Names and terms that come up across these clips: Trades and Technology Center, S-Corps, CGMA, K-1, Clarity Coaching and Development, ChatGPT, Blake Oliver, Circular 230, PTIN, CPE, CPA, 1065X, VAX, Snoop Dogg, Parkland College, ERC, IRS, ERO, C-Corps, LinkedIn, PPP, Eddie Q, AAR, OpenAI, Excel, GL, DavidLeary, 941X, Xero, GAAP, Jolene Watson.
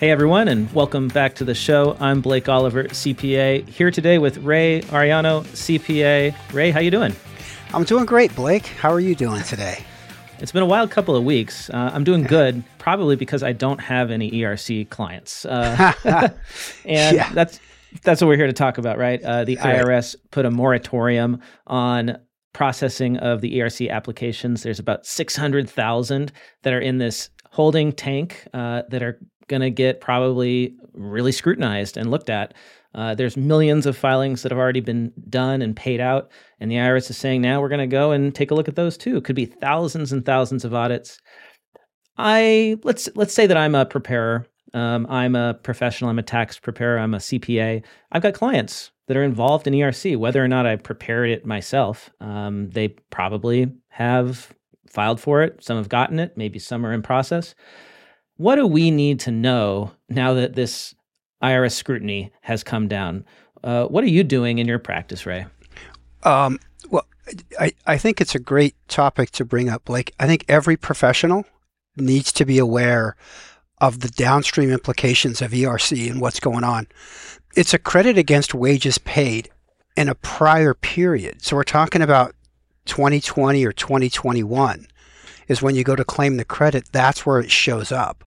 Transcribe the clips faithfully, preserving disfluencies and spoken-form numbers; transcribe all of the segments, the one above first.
Hey, everyone, and welcome back to the show. I'm Blake Oliver, C P A, here today with Ray Arellano, C P A. Ray, how you doing? I'm doing great, Blake. How are you doing today? It's been a wild couple of weeks. Uh, I'm doing good, probably because I don't have any E R C clients. Uh, and yeah. that's that's what we're here to talk about, right? Uh, the I R S put a moratorium on processing of the E R C applications. There's about six hundred thousand that are in this holding tank uh, that are going to get probably really scrutinized and looked at. Uh, there's millions of filings that have already been done and paid out, and the I R S is saying now we're going to go and take a look at those too. Could be thousands and thousands of audits. I let's let's say that I'm a preparer. Um, I'm a professional. I'm a tax preparer. I'm a C P A. I've got clients that are involved in E R C, whether or not I prepared it myself. Um, they probably have filed for it. Some have gotten it. Maybe some are in process. What do we need to know now that this I R S scrutiny has come down? Uh, what are you doing in your practice, Ray? Um, well, I, I think it's a great topic to bring up, Blake. I think every professional needs to be aware of the downstream implications of E R C and what's going on. It's a credit against wages paid in a prior period. So we're talking about twenty twenty or twenty twenty-one is when you go to claim the credit. That's where it shows up.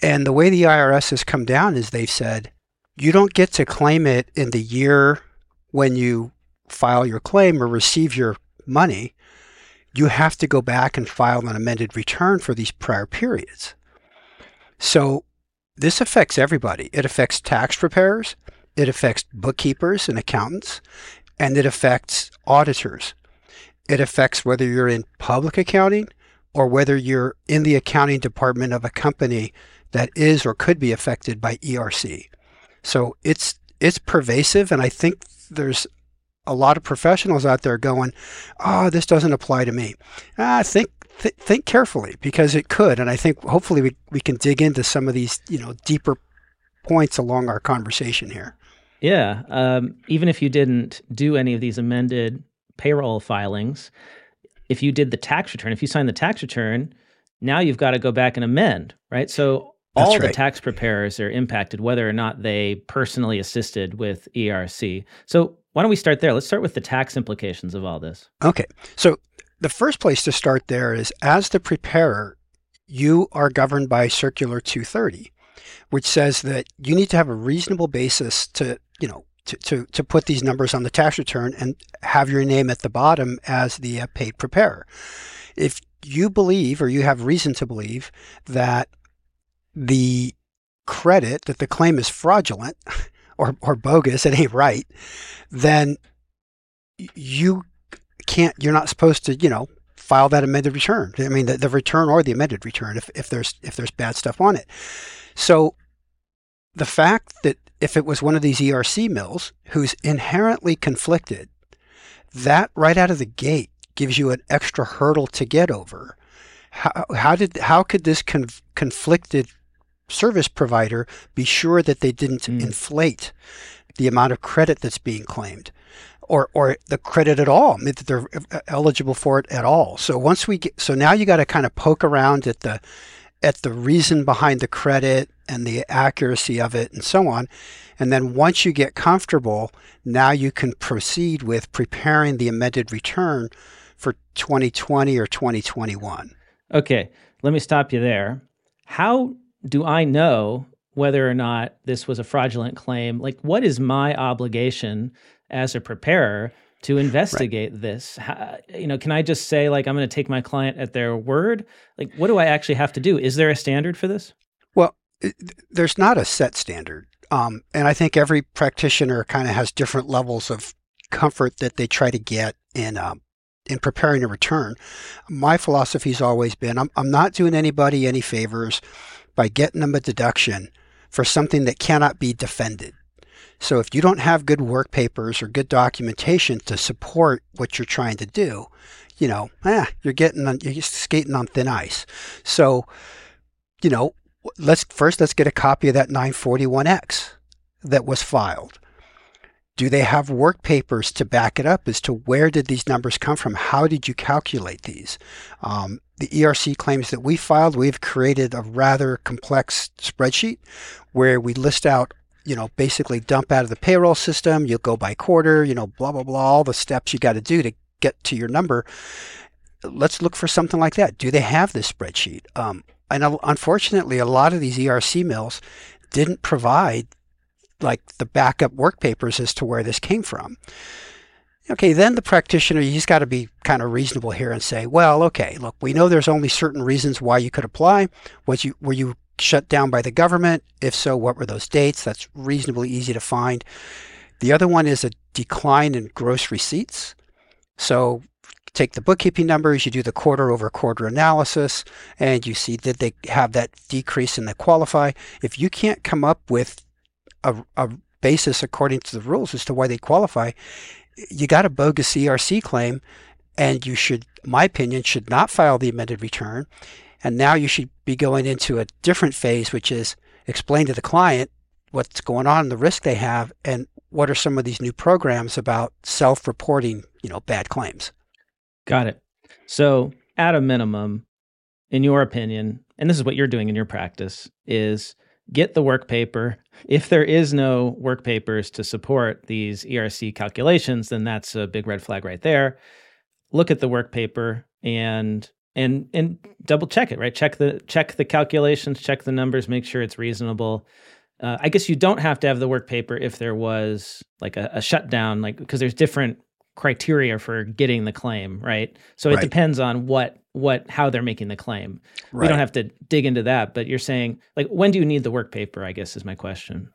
And the way the I R S has come down is they've said, you don't get to claim it in the year when you file your claim or receive your money. You have to go back and file an amended return for these prior periods. So this affects everybody. It affects tax preparers, it affects bookkeepers and accountants, and it affects auditors. It affects whether you're in public accounting or whether you're in the accounting department of a company that is or could be affected by E R C. So it's it's pervasive, and I think there's a lot of professionals out there going, oh, this doesn't apply to me. Ah, think th- think carefully, because it could, and I think hopefully we, we can dig into some of these, you know, deeper points along our conversation here. Yeah, um, even if you didn't do any of these amended payroll filings, if you did the tax return, if you signed the tax return, now you've got to go back and amend, right? So all That's right. The tax preparers are impacted, whether or not they personally assisted with E R C. So why don't we start there? Let's start with the tax implications of all this. Okay. So the first place to start there is, as the preparer, you are governed by Circular two thirty, which says that you need to have a reasonable basis to, you know, To, to, to put these numbers on the tax return and have your name at the bottom as the uh, paid preparer. If you believe, or you have reason to believe, that the credit, that the claim is fraudulent or, or bogus, it ain't right, then you can't, you're not supposed to, you know, file that amended return. I mean, the, the return or the amended return if, if there's if there's bad stuff on it. So the fact that if it was one of these E R C mills who's inherently conflicted, that right out of the gate gives you an extra hurdle to get over. How, how did how could this conf- conflicted service provider be sure that they didn't mm. inflate the amount of credit that's being claimed, or or the credit at all, that they're eligible for it at all? So once we get, so now you got to kind of poke around at the at the reason behind the credit and the accuracy of it and so on. And then once you get comfortable, now you can proceed with preparing the amended return for twenty twenty or twenty twenty-one. Okay, let me stop you there. How do I know whether or not this was a fraudulent claim? Like, what is my obligation as a preparer to investigate right. this? How, you know, can I just say, like, I'm going to take my client at their word? Like, what do I actually have to do? Is there a standard for this? Well, it, there's not a set standard. Um, and I think every practitioner kind of has different levels of comfort that they try to get in um, in preparing a return. My philosophy has always been, I'm, I'm not doing anybody any favors by getting them a deduction for something that cannot be defended. So if you don't have good work papers or good documentation to support what you're trying to do, you know, eh, you're getting on, you're skating on thin ice. So, you know, let's first let's get a copy of that nine forty-one X that was filed. Do they have work papers to back it up as to where did these numbers come from? How did you calculate these? Um, the E R C claims that we filed, we've created a rather complex spreadsheet where we list out, you know, basically dump out of the payroll system, you'll go by quarter, you know, blah, blah, blah, all the steps you got to do to get to your number. Let's look for something like that. Do they have this spreadsheet? Um, and uh, unfortunately, a lot of these E R C mills didn't provide like the backup work papers as to where this came from. Okay, then the practitioner, he's got to be kind of reasonable here and say, well, okay, look, we know there's only certain reasons why you could apply. Was you, were you shut down by the government? If so, what were those dates? That's reasonably easy to find. The other one is a decline in gross receipts. So take the bookkeeping numbers, you do the quarter over quarter analysis, and you see, did they have that decrease in the qualify? If you can't come up with a, a basis according to the rules as to why they qualify, you got a bogus E R C claim, and you should, my opinion, should not file the amended return. And now you should be going into a different phase, which is explain to the client what's going on, the risk they have, and what are some of these new programs about self-reporting, you know, bad claims. Got it. So at a minimum, in your opinion, and this is what you're doing in your practice, is get the work paper. If there is no work papers to support these E R C calculations, then that's a big red flag right there. Look at the work paper and and and double check it, right? Check the check the calculations, check the numbers, make sure it's reasonable. Uh, I guess you don't have to have the work paper if there was like a, a shutdown, like because there's different criteria for getting the claim, right? So right. It depends on what what how they're making the claim. Right. We don't have to dig into that, but you're saying, like, when do you need the work paper, I guess is my question.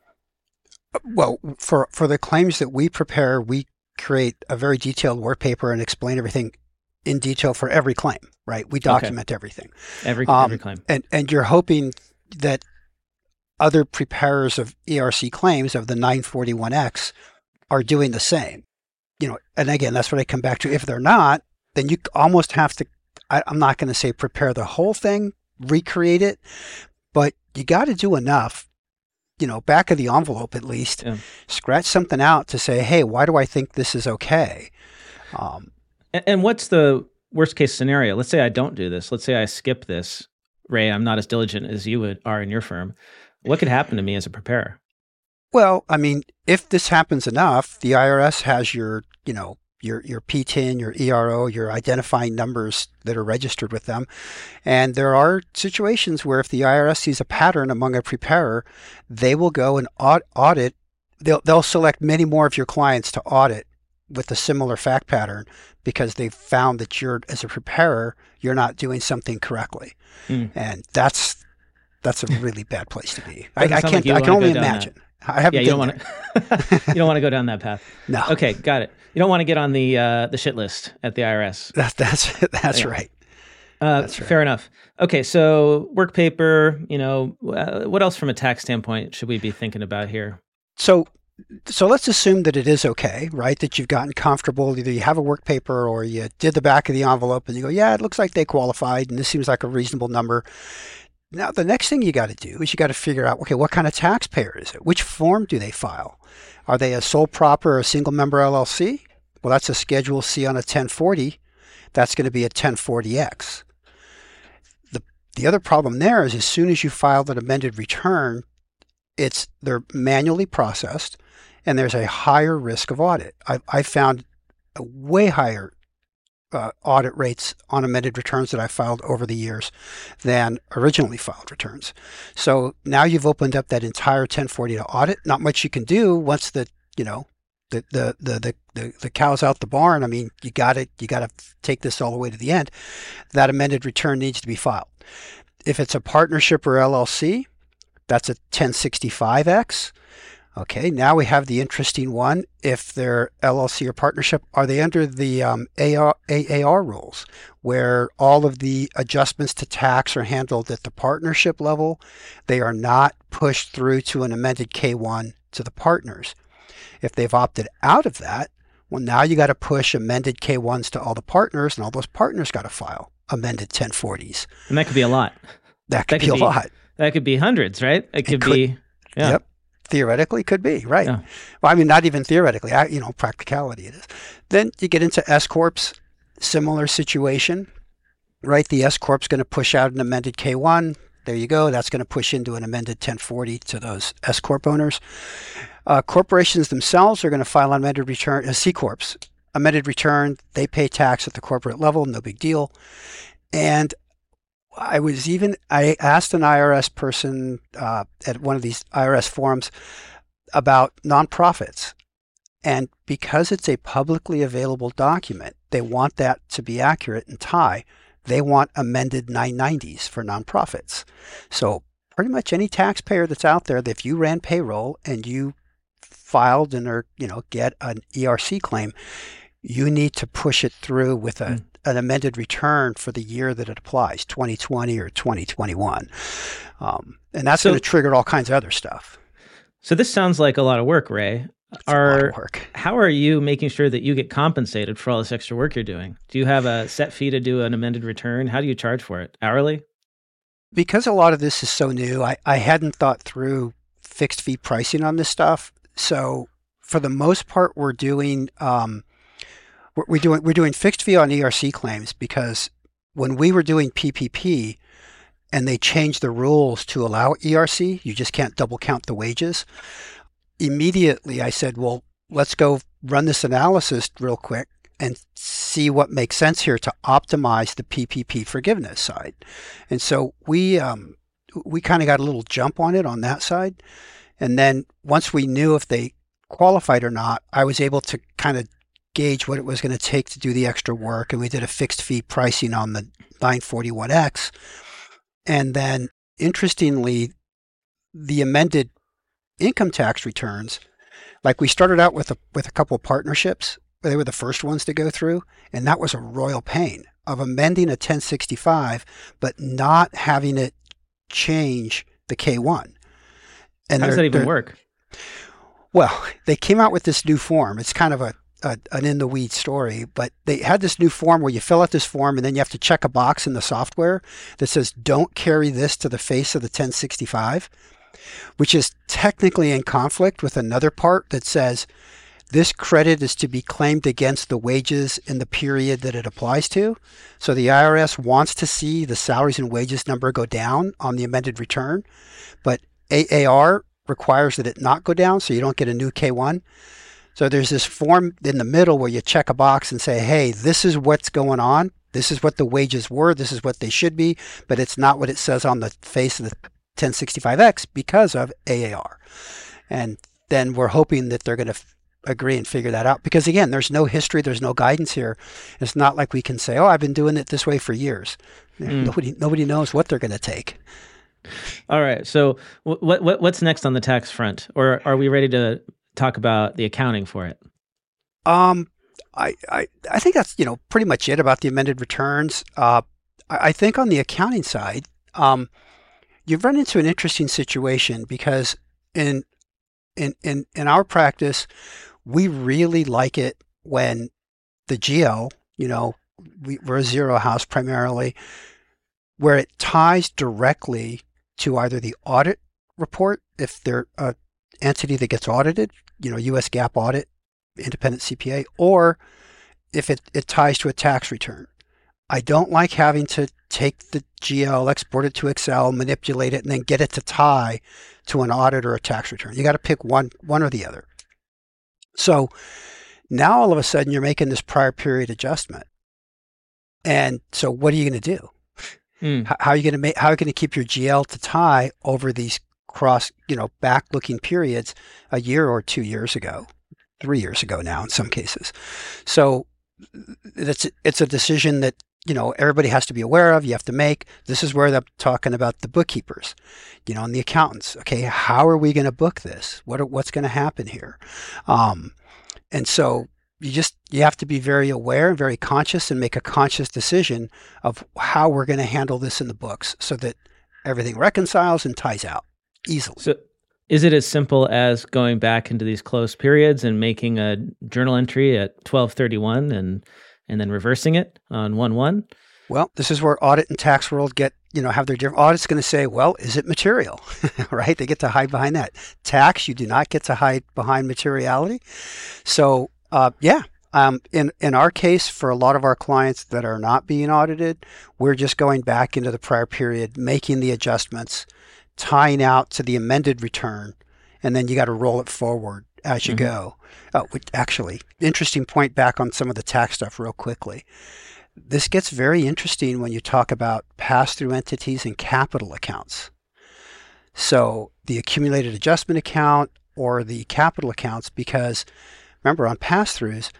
Well, for for the claims that we prepare, we create a very detailed work paper and explain everything in detail for every claim, right? We document okay. everything. Every um, every claim. And and you're hoping that other preparers of E R C claims of the nine forty-one X are doing the same. You know, and again, that's what I come back to. If they're not, then you almost have to, I, I'm not going to say prepare the whole thing, recreate it, but you got to do enough, you know, back of the envelope at least, yeah. Scratch something out to say, hey, why do I think this is okay? Um, and, and what's the worst case scenario? Let's say I don't do this. Let's say I skip this. Ray, I'm not as diligent as you would, are in your firm. What could happen to me as a preparer? Well, I mean, if this happens enough, the I R S has your, you know, your your P T I N, your E R O, your identifying numbers that are registered with them. And there are situations where if the I R S sees a pattern among a preparer, they will go and audit. They'll, they'll select many more of your clients to audit with a similar fact pattern because they've found that you're, as a preparer, you're not doing something correctly. Mm. And that's that's a really bad place to be. I, I can't. Like I can only imagine. That. I haven't. Yeah, you don't want to. You don't want to go down that path. No. Okay, got it. You don't want to get on the uh, the shit list at the I R S. That, that's that's yeah. right. Uh, that's fair right. enough. Okay, so work paper. You know, uh, what else from a tax standpoint should we be thinking about here? So, so let's assume that it is okay, right? That you've gotten comfortable. Either you have a work paper, or you did the back of the envelope, and you go, yeah, it looks like they qualified, and this seems like a reasonable number. Now, the next thing you got to do is you got to figure out, okay, what kind of taxpayer is it? Which form do they file? Are they a sole prop or a single member L L C? Well, that's a Schedule C on a ten forty. That's going to be a ten forty X. The the other problem there is as soon as you file an amended return, it's they're manually processed, and there's a higher risk of audit. I, I found a way higher Uh, audit rates on amended returns that I filed over the years than originally filed returns. So now you've opened up that entire ten forty to audit. Not much you can do once the you know the the the the, the, the cow's out the barn. I mean, you got it. You got to take this all the way to the end. That amended return needs to be filed. If it's a partnership or L L C, that's a ten sixty-five X. Okay, now we have the interesting one. If they're L L C or partnership, are they under the um, A A R rules where all of the adjustments to tax are handled at the partnership level? They are not pushed through to an amended K one to the partners. If they've opted out of that, well, now you got to push amended K ones to all the partners, and all those partners got to file amended ten forties. And that could be a lot. That could, that could be, be a lot. That could be hundreds, right? It could, it could be, yeah. Yep. Theoretically could be, right? Yeah. Well, I mean, not even theoretically, I, you know, practicality it is. Then you get into S-Corps, similar situation. right? The S-Corp is going to push out an amended K one. There you go. That's going to push into an amended ten forty to those S-Corp owners. Uh, corporations themselves are going to file an amended return, uh, C-Corps. Amended return, they pay tax at the corporate level, no big deal. And I was even, I asked an I R S person uh, at one of these I R S forums about nonprofits. And because it's a publicly available document, they want that to be accurate and tie. They want amended nine ninety s for nonprofits. So pretty much any taxpayer that's out there, that if you ran payroll and you filed and or you know get an E R C claim, you need to push it through with a, mm. an amended return for the year that it applies, twenty twenty or twenty twenty-one. Um, and that's so, going to trigger all kinds of other stuff. So this sounds like a lot of work, Ray. It's are, a lot of work. How are you making sure that you get compensated for all this extra work you're doing? Do you have a set fee to do an amended return? How do you charge for it? Hourly? Because a lot of this is so new, I, I hadn't thought through fixed fee pricing on this stuff. So for the most part, we're doing um, we're, we're doing we're doing fixed fee on E R C claims, because when we were doing P P P and they changed the rules to allow E R C, you just can't double count the wages. Immediately, I said, well, let's go run this analysis real quick and see what makes sense here to optimize the P P P forgiveness side. And so we um, we kind of got a little jump on it on that side. And then once we knew if they qualified or not, I was able to kind of gauge what it was going to take to do the extra work. And we did a fixed fee pricing on the nine forty-one X. And then interestingly, the amended income tax returns, like we started out with a, with a couple of partnerships. They were the first ones to go through. And that was a royal pain of amending a ten sixty-five, but not having it change the K one. And how does that even work? Well, they came out with this new form. It's kind of a, a an in the weeds story, but they had this new form where you fill out this form and then you have to check a box in the software that says, don't carry this to the face of the ten sixty-five, which is technically in conflict with another part that says, this credit is to be claimed against the wages in the period that it applies to. So the I R S wants to see the salaries and wages number go down on the amended return, but A A R requires that it not go down, so you don't get a new K one. So there's this form in the middle where you check a box and say, hey, this is what's going on. This is what the wages were. This is what they should be, but it's not what it says on the face of the ten sixty-five X because of A A R. And then we're hoping that they're going to agree and figure that out, because again, there's no history, there's no guidance here. It's not like we can say, oh, I've been doing it this way for years. Mm. Nobody, nobody knows what they're going to take. All right. So what, what what's next on the tax front, or are we ready to talk about the accounting for it? Um, I, I, I think that's, you know, pretty much it about the amended returns. Uh, I, I think on the accounting side, um, you've run into an interesting situation, because in, in, in, in our practice, we really like it when the G L, you know, we, we're a Xero house primarily, where it ties directly to either the audit report, if they're an entity that gets audited, you know, U S GAAP audit, independent C P A, or if it, it ties to a tax return. I don't like having to take the G L, export it to Excel, manipulate it, and then get it to tie to an audit or a tax return. You got to pick one, one or the other. So now all of a sudden you're making this prior period adjustment. And so what are you going to do? Mm. How are you going to make? How are you going to keep your G L to tie over these cross, you know, back-looking periods a year or two years ago, three years ago now in some cases? So it's it's a decision that, you know, everybody has to be aware of. You have to make. This is where they're talking about the bookkeepers, you know, and the accountants. Okay, how are we going to book this? What are, what's going to happen here? Um, and so. You just, you have to be very aware and very conscious and make a conscious decision of how we're going to handle this in the books so that everything reconciles and ties out easily. So is it as simple as going back into these closed periods and making a journal entry at twelve thirty-one and, and then reversing it on one one? Well, this is where audit and tax world get, you know, have their different. Audit's going to say, well, is it material, right? They get to hide behind that. Tax, you do not get to hide behind materiality. So Uh, yeah, Um, in, in our case, for a lot of our clients that are not being audited, we're just going back into the prior period, making the adjustments, tying out to the amended return, and then you got to roll it forward as you mm-hmm. go. Oh, which actually, interesting point back on some of the tax stuff real quickly. This gets very interesting when you talk about pass-through entities and capital accounts. So the accumulated adjustment account or the capital accounts, because remember on pass-throughs,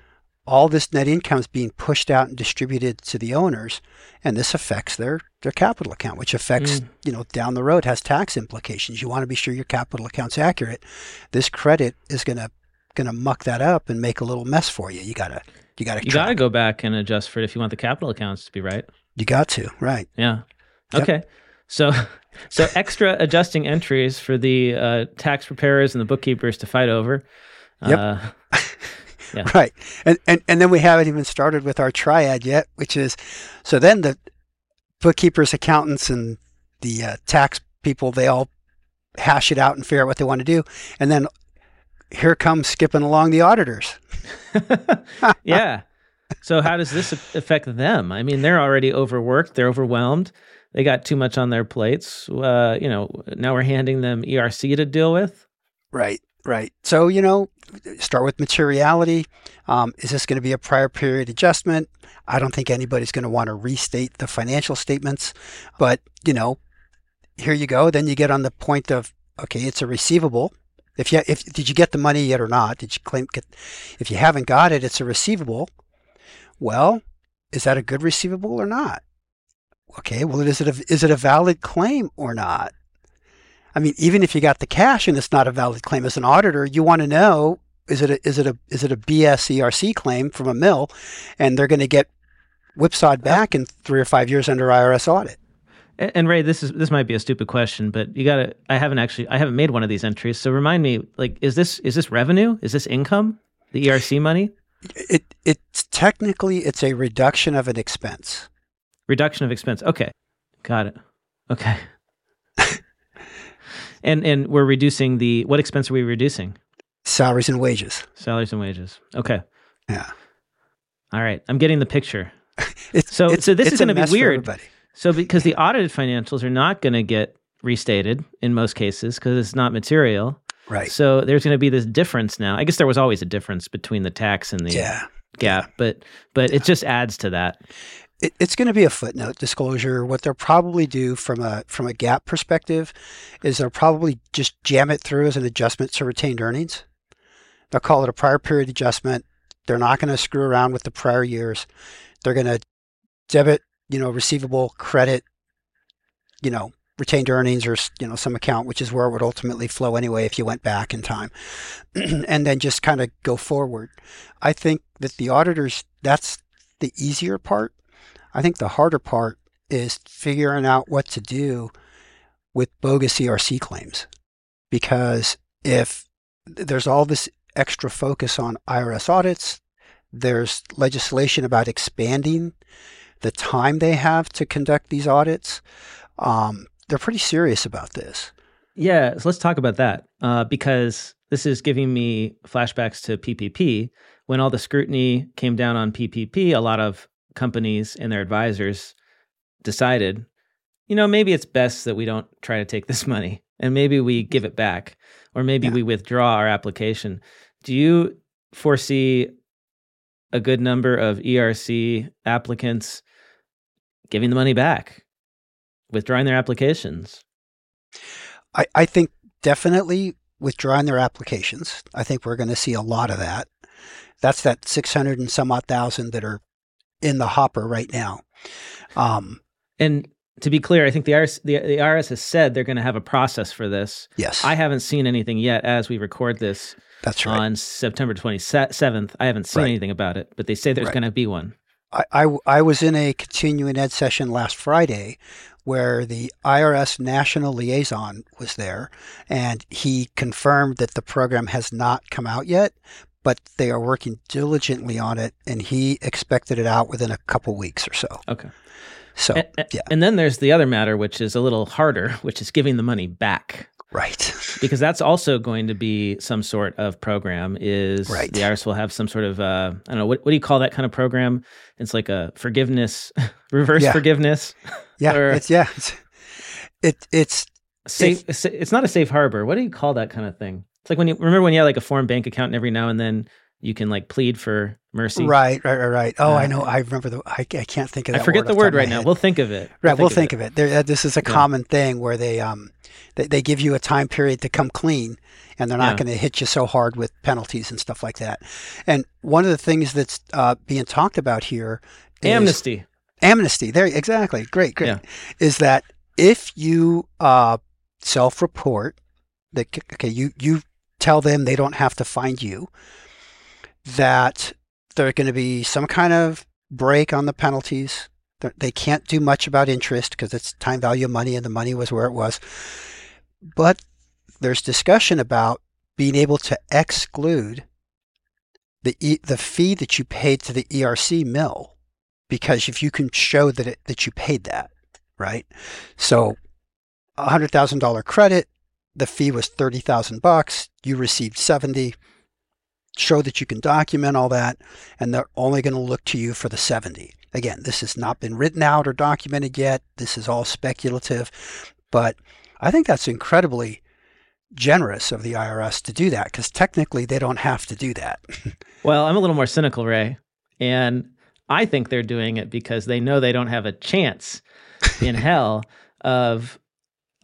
all this net income is being pushed out and distributed to the owners, and this affects their, their capital account, which affects, mm. you know, down the road, has tax implications. You want to be sure your capital account's accurate. This credit is going to going to muck that up and make a little mess for you. You got to you got to You got to go back and adjust for it if you want the capital accounts to be right. You got to, right. Yeah. Okay. Yep. So so extra adjusting entries for the uh, tax preparers and the bookkeepers to fight over. Yep. Uh, Yeah. Right. And, and and then we haven't even started with our triad yet, which is, so then the bookkeepers, accountants, and the uh, tax people, they all hash it out and figure out what they want to do. And then here comes skipping along the auditors. Yeah. So how does this affect them? I mean, they're already overworked. They're overwhelmed. They got too much on their plates. Uh, you know, now we're handing them E R C to deal with. Right. Right. So, you know, start with materiality. Um, is this going to be a prior period adjustment? I don't think anybody's going to want to restate the financial statements, but, you know, here you go. Then you get on the point of, okay, it's a receivable. If you, if, did you get the money yet or not? Did you claim, get, if you haven't got it, it's a receivable. Well, is that a good receivable or not? Okay. Well, is it a, is it a valid claim or not? I mean, even if you got the cash and it's not a valid claim, as an auditor, you want to know, is it a, is it a, is it a B S E R C claim from a mill, and they're going to get whipsawed back in three or five years under I R S audit. And, and Ray, this is, this might be a stupid question, but you got to, I haven't actually, I haven't made one of these entries. So remind me, like, is this, is this revenue? Is this income? The E R C money? It, it's technically, it's a reduction of an expense. Reduction of expense. Okay. Got it. Okay. And and we're reducing the, what expense are we reducing? Salaries and wages. Salaries and wages. Okay. Yeah. All right. I'm getting the picture. it's, so it's, so this it's is going to be weird. So because the audited financials are not going to get restated in most cases because it's not material. Right. So there's going to be this difference now. I guess there was always a difference between the tax and the yeah. gap, yeah. but but yeah. it just adds to that. It, it's going to be a footnote disclosure. What they'll probably do from a from a GAAP perspective is they'll probably just jam it through as an adjustment to retained earnings. They'll call it a prior period adjustment. They're not going to screw around with the prior years. They're going to debit, you know, receivable, credit, you know, retained earnings, or, you know, some account, which is where it would ultimately flow anyway if you went back in time, and then just kind of go forward. I think that the auditors, that's the easier part. I think the harder part is figuring out what to do with bogus E R C claims, because if there's all this extra focus on I R S audits, there's legislation about expanding the time they have to conduct these audits. Um, they're pretty serious about this. Yeah, so let's talk about that, uh, because this is giving me flashbacks to P P P. When all the scrutiny came down on P P P, a lot of companies and their advisors decided, you know, maybe it's best that we don't try to take this money, and maybe we give it back, or maybe yeah. we withdraw our application. Do you foresee a good number of E R C applicants giving the money back, withdrawing their applications? I, I think definitely withdrawing their applications. I think we're going to see a lot of that. That's that six hundred and some odd thousand that are in the hopper right now. Um, and to be clear, I think the I R S, the, the I R S has said they're going to have a process for this. Yes. I haven't seen anything yet as we record this. That's right. On September twenty-seventh. I haven't seen right. anything about it, but they say there's right. going to be one. I, I, I was in a continuing ed session last Friday where the I R S national liaison was there, and he confirmed that the program has not come out yet, but they are working diligently on it, and he expected it out within a couple weeks or so. Okay. So, and, yeah. And then there's the other matter, which is a little harder, which is giving the money back. Right. Because that's also going to be some sort of program is right. The I R S will have some sort of, uh, I don't know, what, what do you call that kind of program? It's like a forgiveness, reverse yeah. forgiveness. Yeah, or, it's, yeah. It's, it, it's, safe, it's, it's not a safe harbor. What do you call that kind of thing? It's like when you, remember when you had like a foreign bank account and every now and then you can like plead for mercy. Right, right, right, right. Oh, uh, I know. I remember the, I, I can't think of that I forget word the word right now. We'll think of it. Right, we'll, we'll think, think of it. Of it. There, uh, this is a yeah. common thing where they, um, They, they give you a time period to come clean, and they're not yeah. going to hit you so hard with penalties and stuff like that. And one of the things that's uh, being talked about here is amnesty. Amnesty. There, exactly. Great, great. Yeah. Is that if you uh, self-report, that okay, you you tell them they don't have to find you, that there's going to be some kind of break on the penalties. They're, they can't do much about interest because it's time value of money, and the money was where it was. But there's discussion about being able to exclude the e- the fee that you paid to the E R C mill, because if you can show that it, that you paid that, right? So a hundred thousand dollar credit, the fee was thirty thousand bucks. You received seventy. Show that you can document all that, and they're only going to look to you for the seventy. Again, this has not been written out or documented yet. This is all speculative, but I think that's incredibly generous of the I R S to do that, because technically they don't have to do that. Well, I'm a little more cynical, Ray, and I think they're doing it because they know they don't have a chance in hell of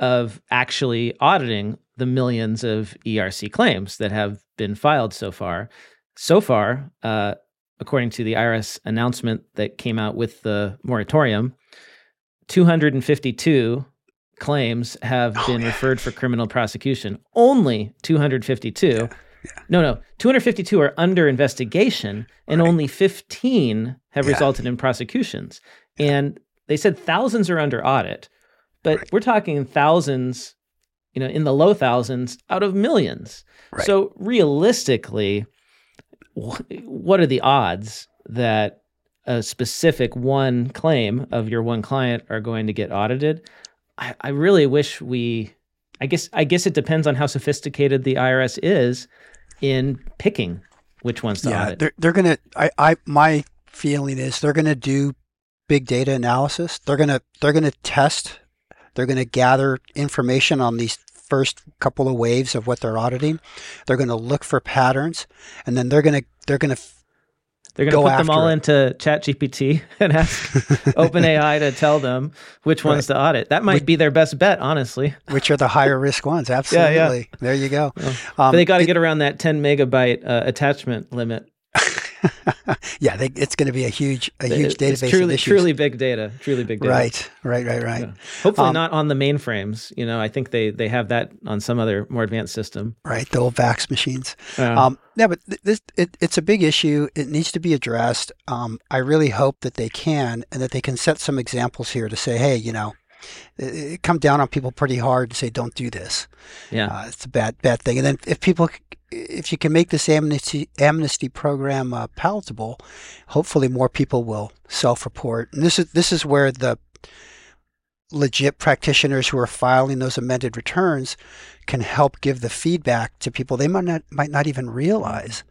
of actually auditing the millions of E R C claims that have been filed so far. So far, uh, according to the I R S announcement that came out with the moratorium, two hundred fifty-two claims have oh, been yeah. referred for criminal prosecution. Only two hundred fifty-two. Yeah, yeah. No, no. two hundred fifty-two are under investigation, and right. only fifteen have yeah. resulted in prosecutions. Yeah. And they said thousands are under audit, but right. we're talking thousands, you know, in the low thousands out of millions. Right. So realistically, what are the odds that a specific one claim of your one client are going to get audited? I, I really wish we, I guess, I guess it depends on how sophisticated the I R S is in picking which ones to yeah, audit. They're, they're going to, I, I, my feeling is they're going to do big data analysis. They're going to, they're going to test, they're going to gather information on these first couple of waves of what they're auditing. They're going to look for patterns, and then they're going to they're going to they're going to put them all it. into ChatGPT and ask OpenAI to tell them which right. ones to audit. That might which, be their best bet, honestly. Which are the higher risk ones? Absolutely. Yeah, yeah. There you go. Yeah. Um, but they got to get around that ten megabyte uh, attachment limit. yeah, they, it's going to be a huge, a huge it's database. It's truly, of truly big data. Truly big data. Right, right, right, right. Yeah. Hopefully um, not on the mainframes. You know, I think they they have that on some other more advanced system. Right, the old VAX machines. Uh, um, yeah, but this it, it's a big issue. It needs to be addressed. Um, I really hope that they can, and that they can set some examples here to say, hey, you know, it, it come down on people pretty hard and say, don't do this. Yeah, uh, it's a bad bad thing. And then if people. If you can make this amnesty amnesty program uh, palatable, hopefully more people will self-report. And this is this is where the legit practitioners who are filing those amended returns can help give the feedback to people they might not might not even realize.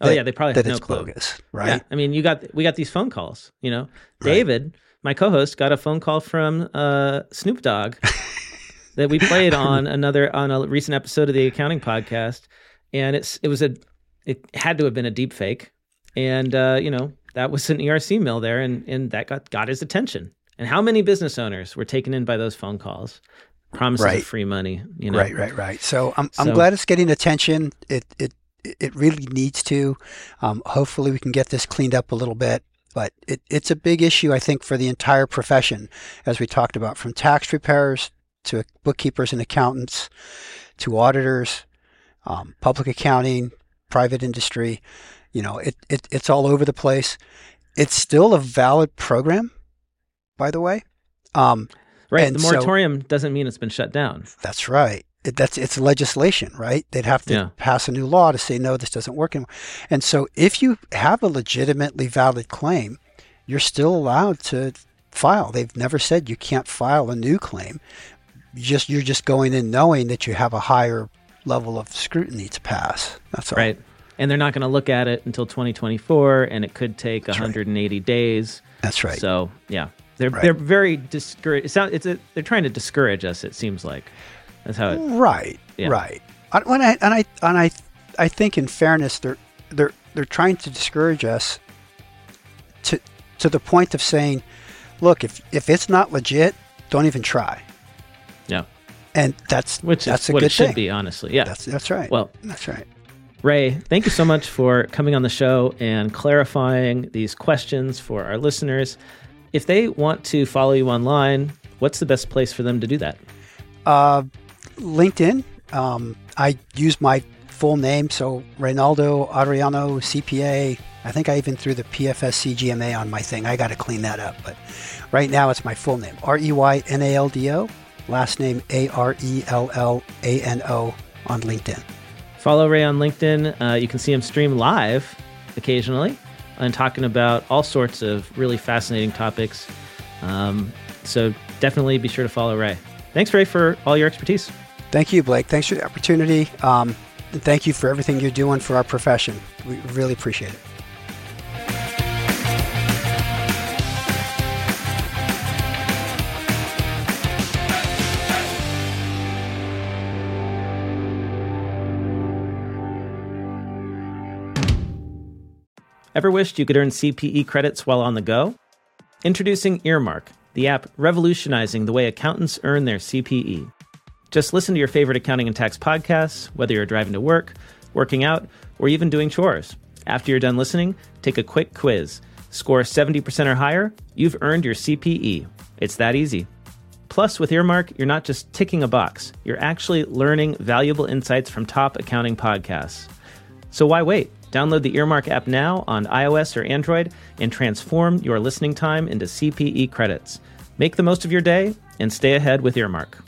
That, oh yeah, they probably have that no it's clue. Bogus, right? Yeah. I mean, you got we got these phone calls. You know, David, right. my co-host, got a phone call from uh, Snoop Dogg that we played on another on a recent episode of the accounting podcast. And it's it was a it had to have been a deep fake, and uh, you know that was an E R C mill there, and and that got, got his attention. And how many business owners were taken in by those phone calls, promises right. of free money? You know, right, right, right. So I'm so, I'm glad it's getting attention. It it it really needs to. Um, hopefully, we can get this cleaned up a little bit. But it it's a big issue, I think, for the entire profession, as we talked about, from tax preparers to bookkeepers and accountants to auditors. Um, public accounting, private industry, you know, it, it it's all over the place. It's still a valid program, by the way. Um, right. The moratorium so, doesn't mean it's been shut down. That's right. It, that's It's legislation, right? They'd have to yeah. pass a new law to say, no, this doesn't work anymore. And so if you have a legitimately valid claim, you're still allowed to file. They've never said you can't file a new claim. just you're just going in knowing that you have a higher level of scrutiny to pass. That's all. Right. And they're not going to look at it until twenty twenty-four, and it could take That's one hundred eighty right. days. That's right. So, yeah. They're right. they're very discouraged. It's not, it's a, they're trying to discourage us, it seems like. That's how it Right. Yeah. Right. I, when I, and I and I I think in fairness they're they're they're trying to discourage us to to the point of saying, look, if if it's not legit, don't even try. Yeah. And that's Which that's is a what good it should thing. Be, honestly. Yeah. That's that's right. Well, that's right. Ray, thank you so much for coming on the show and clarifying these questions for our listeners. If they want to follow you online, what's the best place for them to do that? Uh, LinkedIn. Um, I use my full name, so Reynaldo Arellano, C P A. I think I even threw the P F S C G M A on my thing. I got to clean that up. But right now it's my full name, R E Y N A L D O, last name A R E L L A N O on LinkedIn. Follow Ray on LinkedIn. Uh, you can see him stream live occasionally and talking about all sorts of really fascinating topics. Um, so definitely be sure to follow Ray. Thanks, Ray, for all your expertise. Thank you, Blake. Thanks for the opportunity. Um, and thank you for everything you're doing for our profession. We really appreciate it. Ever wished you could earn C P E credits while on the go? Introducing Earmark, the app revolutionizing the way accountants earn their C P E. Just listen to your favorite accounting and tax podcasts, whether you're driving to work, working out, or even doing chores. After you're done listening, take a quick quiz. Score seventy percent or higher, you've earned your C P E. It's that easy. Plus, with Earmark, you're not just ticking a box. You're actually learning valuable insights from top accounting podcasts. So why wait? Download the Earmark app now on iOS or Android and transform your listening time into C P E credits. Make the most of your day and stay ahead with Earmark.